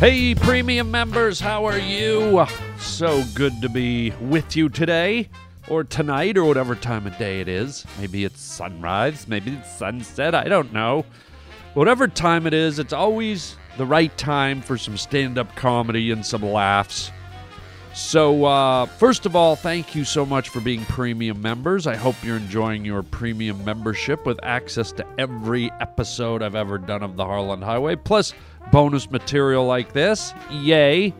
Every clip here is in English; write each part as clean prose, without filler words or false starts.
Hey, premium members, how are you? So good to be with you today, or tonight, or whatever time of day it is. Maybe it's sunrise, maybe it's sunset, I don't know. Whatever time it is, it's always the right time for some stand-up comedy and some laughs. So, first of all, thank you so much for being premium members. I hope you're enjoying your premium membership with access to every episode I've ever done of the Harland Highway, plus bonus material like this. Yay.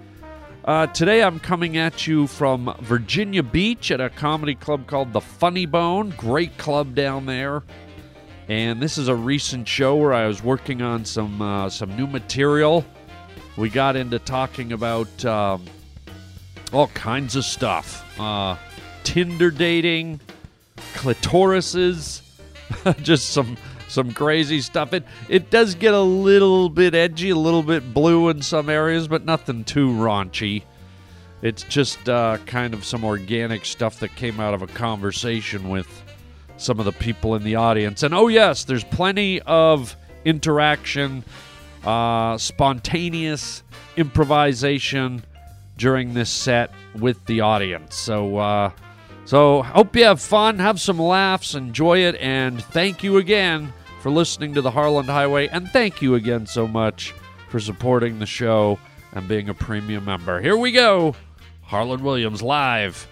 Today I'm coming at you from Virginia Beach at a comedy club called The Funny Bone. Great club down there. And this is a recent show where I was working on some new material. We got into talking about all kinds of stuff. Tinder dating, clitorises, just some crazy stuff. It does get a little bit edgy, a little bit blue in some areas, but nothing too raunchy. It's just kind of some organic stuff that came out of a conversation with some of the people in the audience. And oh yes, there's plenty of interaction, spontaneous improvisation during this set with the audience. So hope you have fun, have some laughs, enjoy it, and thank you again for listening to the Harland Highway, and thank you again so much for supporting the show and being a premium member. Here we go, Harland Williams live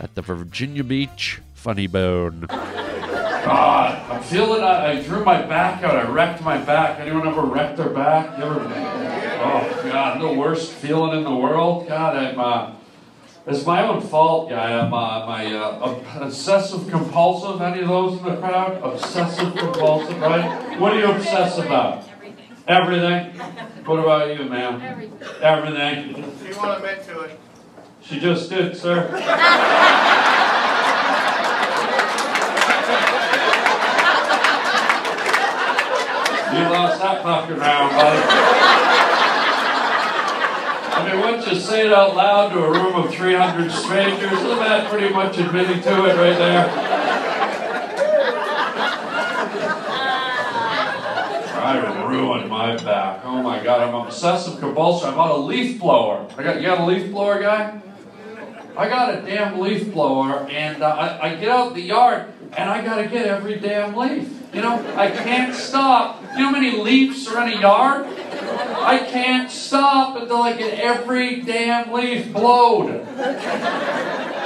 at the Virginia Beach Funny Bone. God, I feel it. I threw my back out. I wrecked my back. Anyone ever wrecked their back? You ever? Oh God, the worst feeling in the world. God, it's my own fault, guy. Yeah, I'm obsessive-compulsive. Any of those in the crowd? Obsessive-compulsive, right? What are you obsessed about? Everything. What about you, ma'am? Everything. She won't admit to it. She just did, sir. You lost that fucking round, buddy. I mean, once you say it out loud to a room of 300 strangers, isn't that pretty much admitting to it right there? I ruined my back. Oh my God, I'm obsessive compulsive. I bought a leaf blower. You got a leaf blower, guy? I got a damn leaf blower, and I get out the yard, and I gotta get every damn leaf. You know, I can't stop. You know how many leaves are in a yard? I can't stop until I get every damn leaf blowed.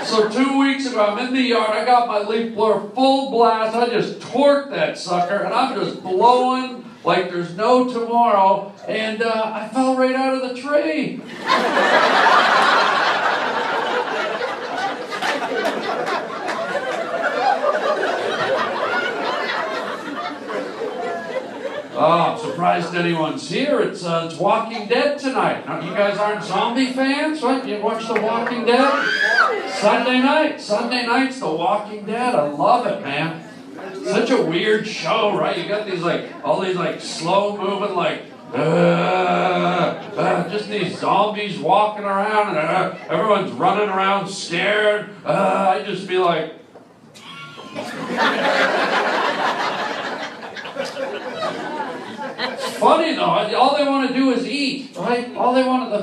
So 2 weeks ago, I'm in the yard, I got my leaf blower full blast, I just torqued that sucker, and I'm just blowing like there's no tomorrow, and I fell right out of the tree. Oh, I'm surprised anyone's here. It's Walking Dead tonight. Now, you guys aren't zombie fans, right? You watch The Walking Dead? Sunday night. Sunday night's The Walking Dead. I love it, man. Such a weird show, right? You got these, like, all these, like, slow-moving, like, just these zombies walking around, and everyone's running around scared. I just be like... It's funny though, all they want to do is eat, right? All they want to do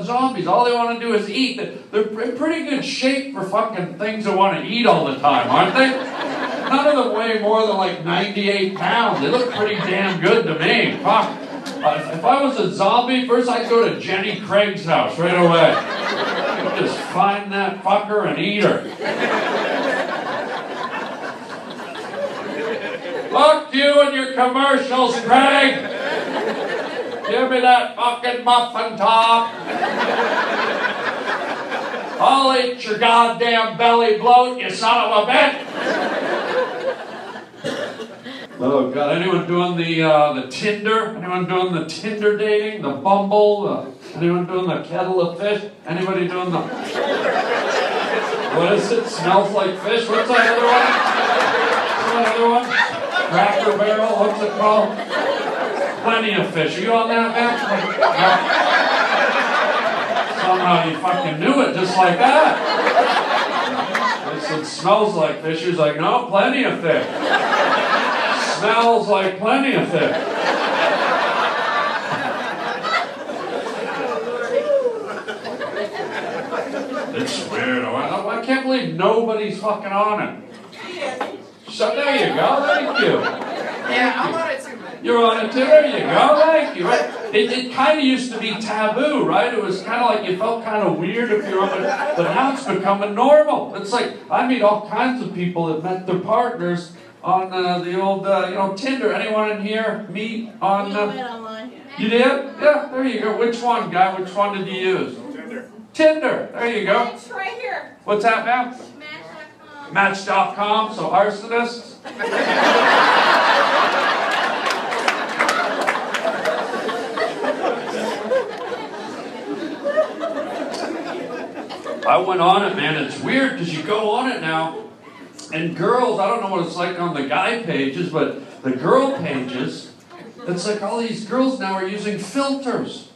is eat. They're in pretty good shape for fucking things that want to eat all the time, aren't they? None of them weigh more than like 98 pounds. They look pretty damn good to me. Fuck. If I was a zombie, first I'd go to Jenny Craig's house right away. I'd just find that fucker and eat her. Fuck you and your commercials, Craig! Give me that fucking muffin top! I'll eat your goddamn belly bloat, you son of a bitch! Oh God, anyone doing the Tinder? Anyone doing the Tinder dating? The Bumble? Anyone doing the kettle of fish? Anybody doing the... What is it? Smells like fish? What's that other one? What's that other one? Cracker Barrel, what's it called? Plenty of Fish. Are you on that, Max? No. Somehow you fucking knew it just like that. I said, smells like fish. He was like, no, plenty of fish. Smells like plenty of fish. It's weird. I can't believe nobody's fucking on it. So there you go. Thank you. Yeah, I'm on it too. You're on it too. There you go. Thank you. Right? It kind of used to be taboo, right? It was kind of like you felt kind of weird if you're on it, but now it's becoming normal. It's like I meet all kinds of people that met their partners on the old, Tinder. Anyone in here meet on? You did? Yeah. There you go. Which one, guy? Which one did you use? Tinder. There you go. It's right here. What's that, ma'am? Match.com. Match.com. So arsonists. I went on it, man. It's weird because you go on it now, and girls. I don't know what it's like on the guy pages, but the girl pages. It's like all these girls now are using filters.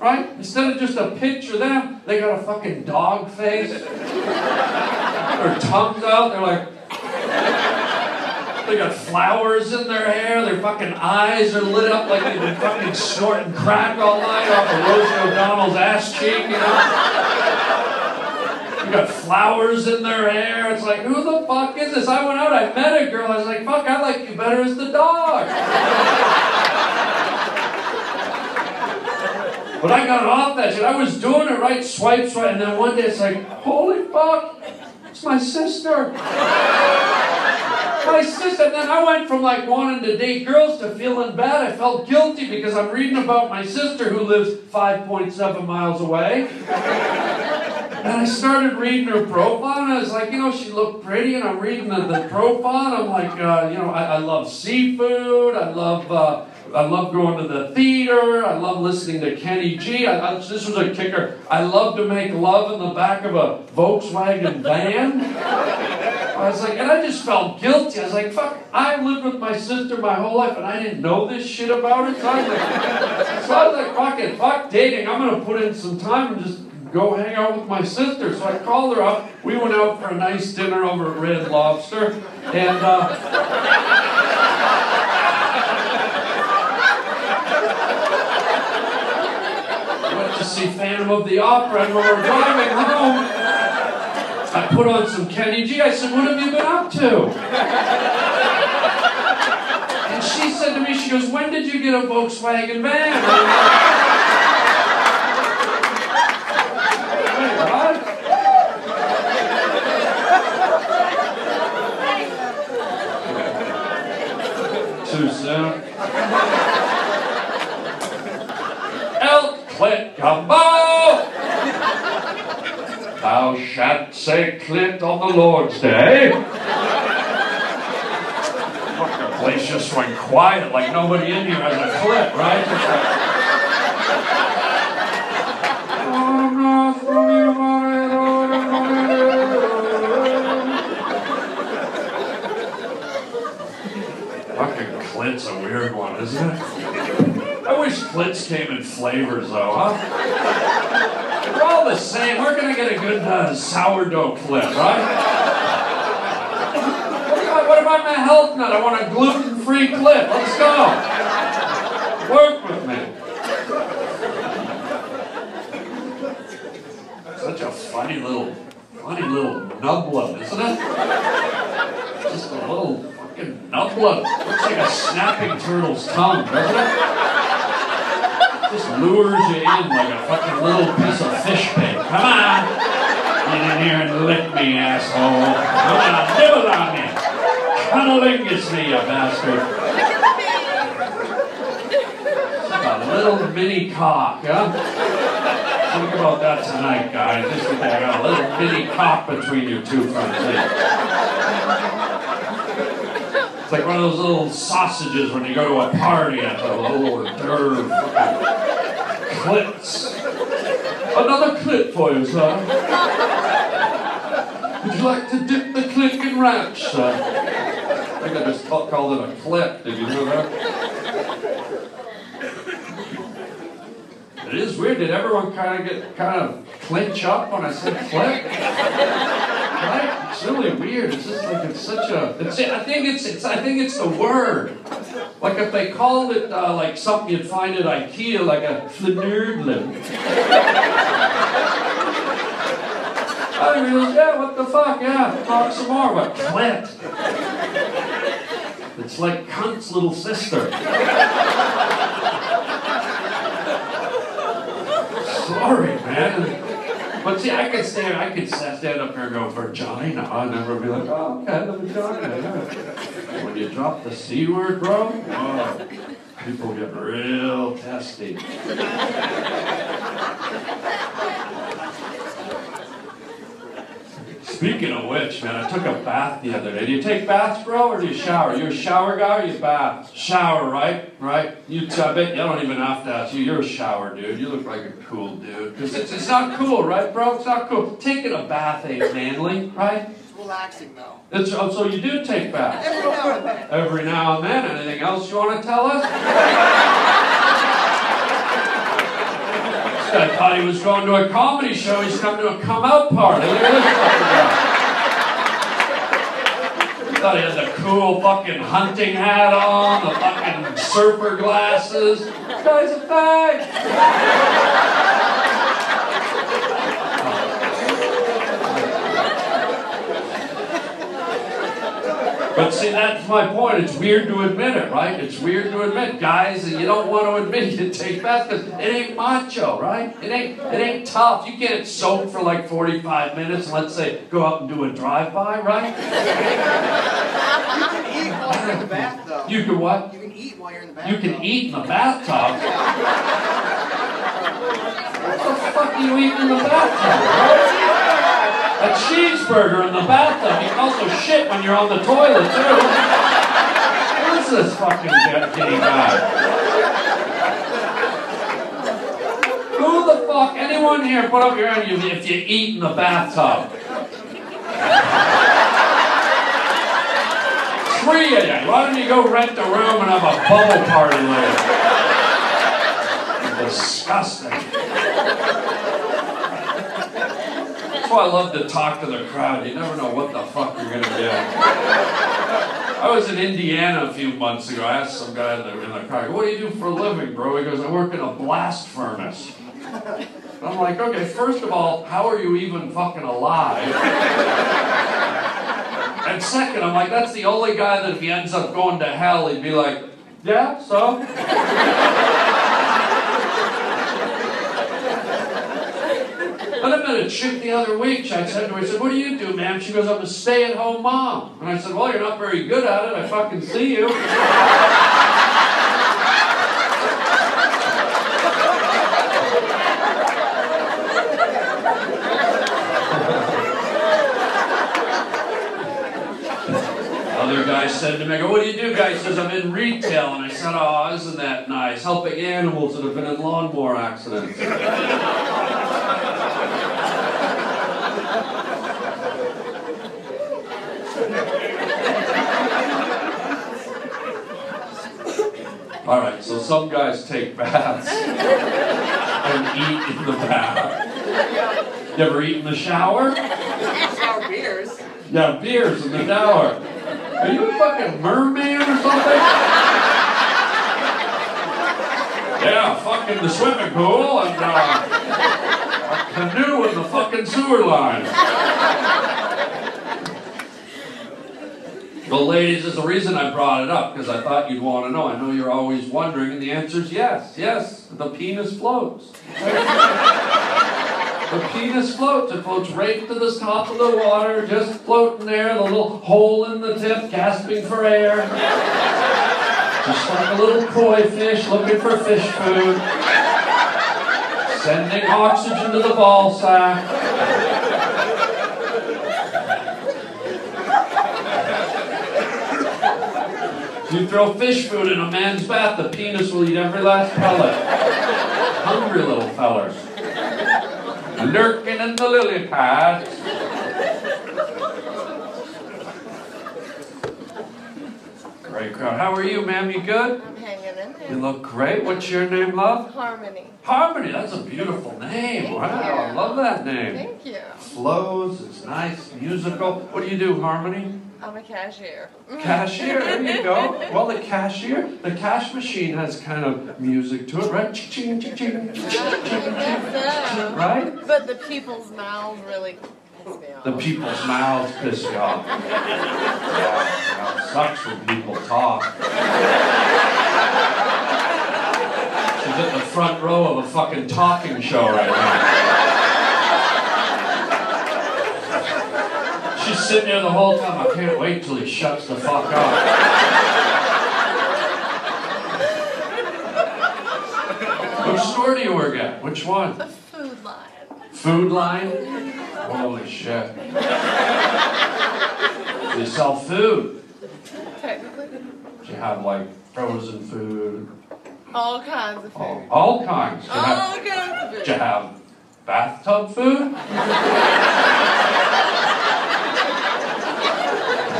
Right? Instead of just a picture of them, they got a fucking dog face. Their tongues out, they're like... They got flowers in their hair, their fucking eyes are lit up like they've been fucking snorting crack all night off of Rosie O'Donnell's ass cheek, you know? They got flowers in their hair, it's like, who the fuck is this? I went out, I met a girl, I was like, fuck, I like you better as the dog. But I got off that shit. I was doing it right, swipe, and then one day it's like, holy fuck, it's my sister. My sister. And then I went from like wanting to date girls to feeling bad. I felt guilty because I'm reading about my sister who lives 5.7 miles away. And I started reading her profile, and I was like, she looked pretty, and I'm reading the profile, and I'm like, I love seafood, I love going to the theater. I love listening to Kenny G. This was a kicker. I love to make love in the back of a Volkswagen van. I was like, and I just felt guilty. I was like, fuck, I lived with my sister my whole life, and I didn't know this shit about it. So I was like, fucking fuck dating. I'm going to put in some time and just go hang out with my sister. So I called her up. We went out for a nice dinner over at Red Lobster. And... to see Phantom of the Opera, and when we're driving home, I put on some Kenny G. I said, what have you been up to? And she said to me, she goes, when did you get a Volkswagen van? And I'm like, wait, what? Too soon. Clit gumbo! Thou shalt say clit on the Lord's day. Fuck, the place just went quiet like nobody in here has a clit, right? Fucking clit's a weird one, isn't it? I wish clits came in flavors, though, huh? We're all the same. We're going to get a good sourdough clit, right? What about my health nut? I want a gluten-free clit. Let's go. Work with me. Such a funny little nubbler, isn't it? Just a little fucking nubbler. Looks like a snapping turtle's tongue, doesn't it? Just lures you in like a fucking little piece of fish bait. Come on! Get in here and lick me, asshole. Come on, nibble on me. Cunnilingus me, you bastard. A little mini cock, huh? Think about that tonight, guys. Just think I got a little mini cock between your two front teeth. It's like one of those little sausages when you go to a party at the little hors d'oeuvre. Clits. Another clit for you, sir. Would you like to dip the clit in ranch, sir? I think I just called it a clit, did you know that? It is weird. Did everyone kind of clinch up when I said clit? Right? It's really weird. It's just like it's such a... I think it's the word. Like if they called it like something you'd find at Ikea, like a flanerdlin. I mean, yeah, what the fuck, yeah, talk some more about clit. It's like cunt's little sister. Sorry, man. But see, I could stand up here and go, vagina. I'd never be like, oh, okay, the vagina, yeah. When you drop the C word, bro, oh, people get real testy. Speaking of which, man, I took a bath the other day. Do you take baths, bro, or do you shower? You're a shower guy or you bath? Shower, right? Right? I bet you don't even have to ask you. You're a shower, dude. You look like a cool dude. Because it's not cool, right, bro? It's not cool. Taking a bath ain't manly, right? It's relaxing, though. So you do take baths? Every now and then. Every now and then. Anything else you want to tell us? I thought he was going to a comedy show. He's come to a come-out party. Look at this fucking guy. Thought he had the cool fucking hunting hat on, the fucking surfer glasses. This guy's a fag. But see, that's my point. It's weird to admit it, right? It's weird to admit, guys, that you don't want to admit you take baths because it ain't macho, right? It ain't tough. You get it soaked for like 45 minutes and let's say go out and do a drive-by, right? You can eat while you're in the bathtub. You can what? You can eat while you're in the bathtub. You can eat in the bathtub? What the fuck do you eat in the bathtub, right? A cheeseburger in the bathtub. You can also shit when you're on the toilet, too. What is this fucking guy? Who the fuck? Anyone here, put up your hand if you eat in the bathtub. 3 of you. Why don't you go rent a room and have a bubble party later? Disgusting. I love to talk to the crowd. You never know what the fuck you're going to get. I was in Indiana a few months ago. I asked some guy in the crowd, what do you do for a living, bro? He goes, I work in a blast furnace. And I'm like, okay, first of all, how are you even fucking alive? And second, I'm like, that's the only guy that if he ends up going to hell, he'd be like, yeah, so? But I met a chick the other week. I said to her, I said, what do you do, ma'am? She goes, I'm a stay-at-home mom. And I said, well, you're not very good at it. I fucking see you. Other guy said to me, I go, what do you do, guy? He says, I'm in retail. And I said, oh, isn't that nice? Helping animals that have been in lawnmower accidents. Alright, so some guys take baths and eat in the bath. You ever eat in the shower? Shower beers. Yeah, beers in the shower. Are you a fucking merman or something? Yeah, fucking the swimming pool and a canoe in the fucking sewer line. Well, ladies, is the reason I brought it up, because I thought you'd want to know. I know you're always wondering, and the answer is yes. Yes, the penis floats. The penis floats. It floats right to the top of the water, just floating there, the little hole in the tip, gasping for air. Just like a little koi fish looking for fish food. Sending oxygen to the ball sack. You throw fish food in a man's bath, the penis will eat every last pellet. Hungry little fellers. Lurking in the lily pad. Great crowd. How are you, ma'am? You good? I'm hanging in there. You look great. What's your name, love? Harmony. Harmony, that's a beautiful name. Thank wow, you. I love that name. Thank you. Flows, it's nice, musical. What do you do, Harmony? I'm a cashier. Cashier, there you go. Well, the cash machine has kind of music to it, right? Ching, ching, ching, ching, ching, ching, ching, right? But the people's mouths really The people's mouths piss you off. Yeah, it sucks when people talk. She's at the front row of a fucking talking show right now. She's sitting there the whole time. I can't wait till he shuts the fuck up. Which store do you work at? Which one? The food line. Food line? Holy shit. They sell food. Technically. You have like frozen food. All kinds of food. All kinds. All kinds of food. Do you have bathtub food?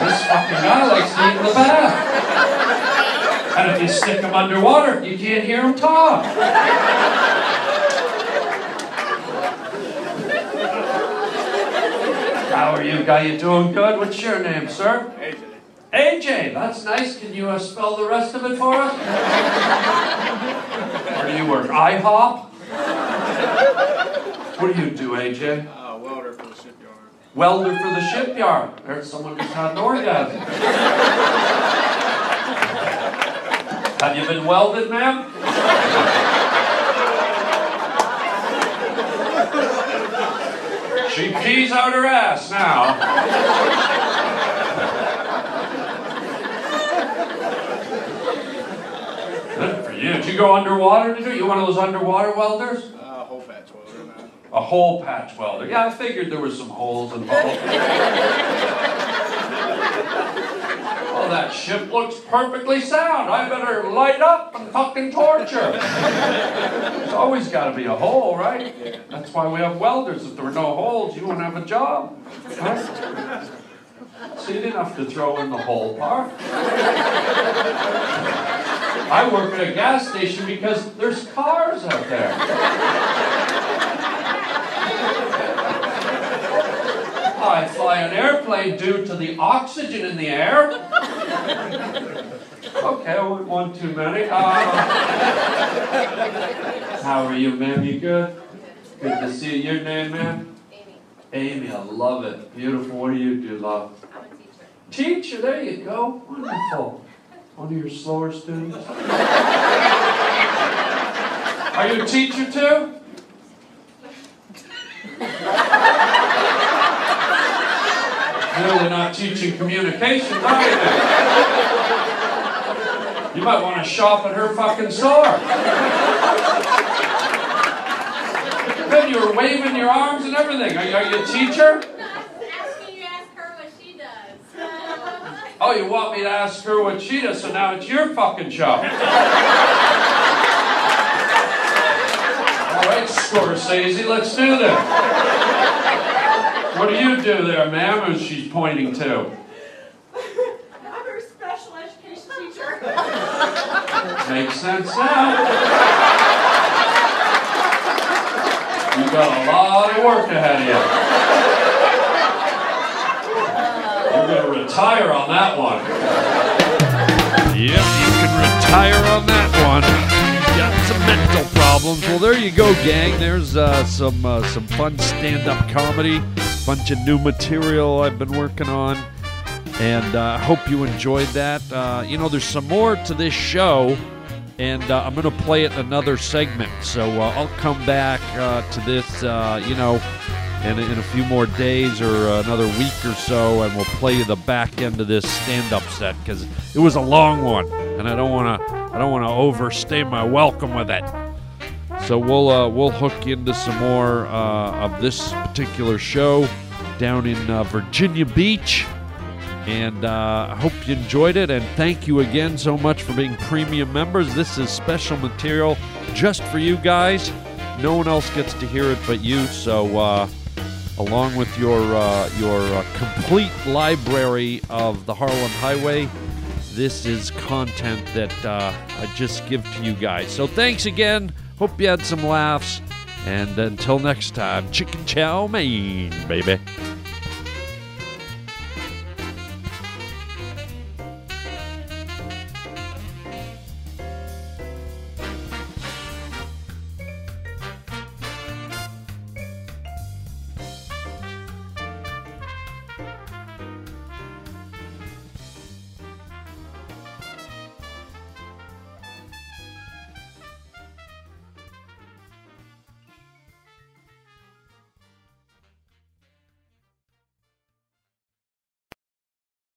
This fucking guy likes to eat in the bath. And if you stick him underwater, you can't hear him talk. How are you, guy? You doing good? What's your name, sir? AJ. AJ, that's nice. Can you spell the rest of it for us? Where do you work? IHOP? What do you do, AJ? Welder for the shipyard. Welder for the shipyard. There's someone who's had an orgasm. Have you been welded, ma'am? She pees out her ass now. Good for you. Did you go underwater? Did you? You one of those underwater welders? A hole patch welder, man. A hole patch welder. Yeah, I figured there were some holes involved. Well, that ship looks perfectly sound. I better light up and fucking torture. There's always got to be a hole, right? Yeah. That's why we have welders. If there were no holes, you wouldn't have a job. Right? So you didn't have to throw in the hole part. I work at a gas station because there's cars out there. I fly an airplane due to the oxygen in the air. Okay, I wouldn't want too many. How are you, ma'am? You good? Good to see you. Your name, ma'am? Amy. Amy, I love it. Beautiful. What do you do, love? I'm a teacher. Teacher, there you go. Wonderful. One of your slower students. Are you a teacher, too? Really not teaching communication, are you? You might want to shop at her fucking store. Then you were waving your arms and everything. Are you a teacher? No, I was asking you to ask her what she does. Oh, you want me to ask her what she does, so now it's your fucking job. All right, Scorsese, let's do this. What do you do there, ma'am, who she's pointing to? I'm her special education teacher. Makes sense now. You've got a lot of work ahead of you. You're going to retire on that one. Yep, you can retire on that one. Got some mental problems. Well, there you go, gang. There's some fun stand-up comedy, bunch of new material I've been working on, and I hope you enjoyed that. You know, there's some more to this show, and I'm going to play it in another segment, so I'll come back to this, you know, in a few more days or another week or so, and we'll play you the back end of this stand-up set, because it was a long one, and I don't want to overstay my welcome with it. So we'll hook into some more of this particular show down in Virginia Beach. And I hope you enjoyed it. And thank you again so much for being premium members. This is special material just for you guys. No one else gets to hear it but you. So along with your complete library of the Harland Highway, this is content that I just give to you guys. So thanks again. Hope you had some laughs. And until next time, chicken chow mein, baby.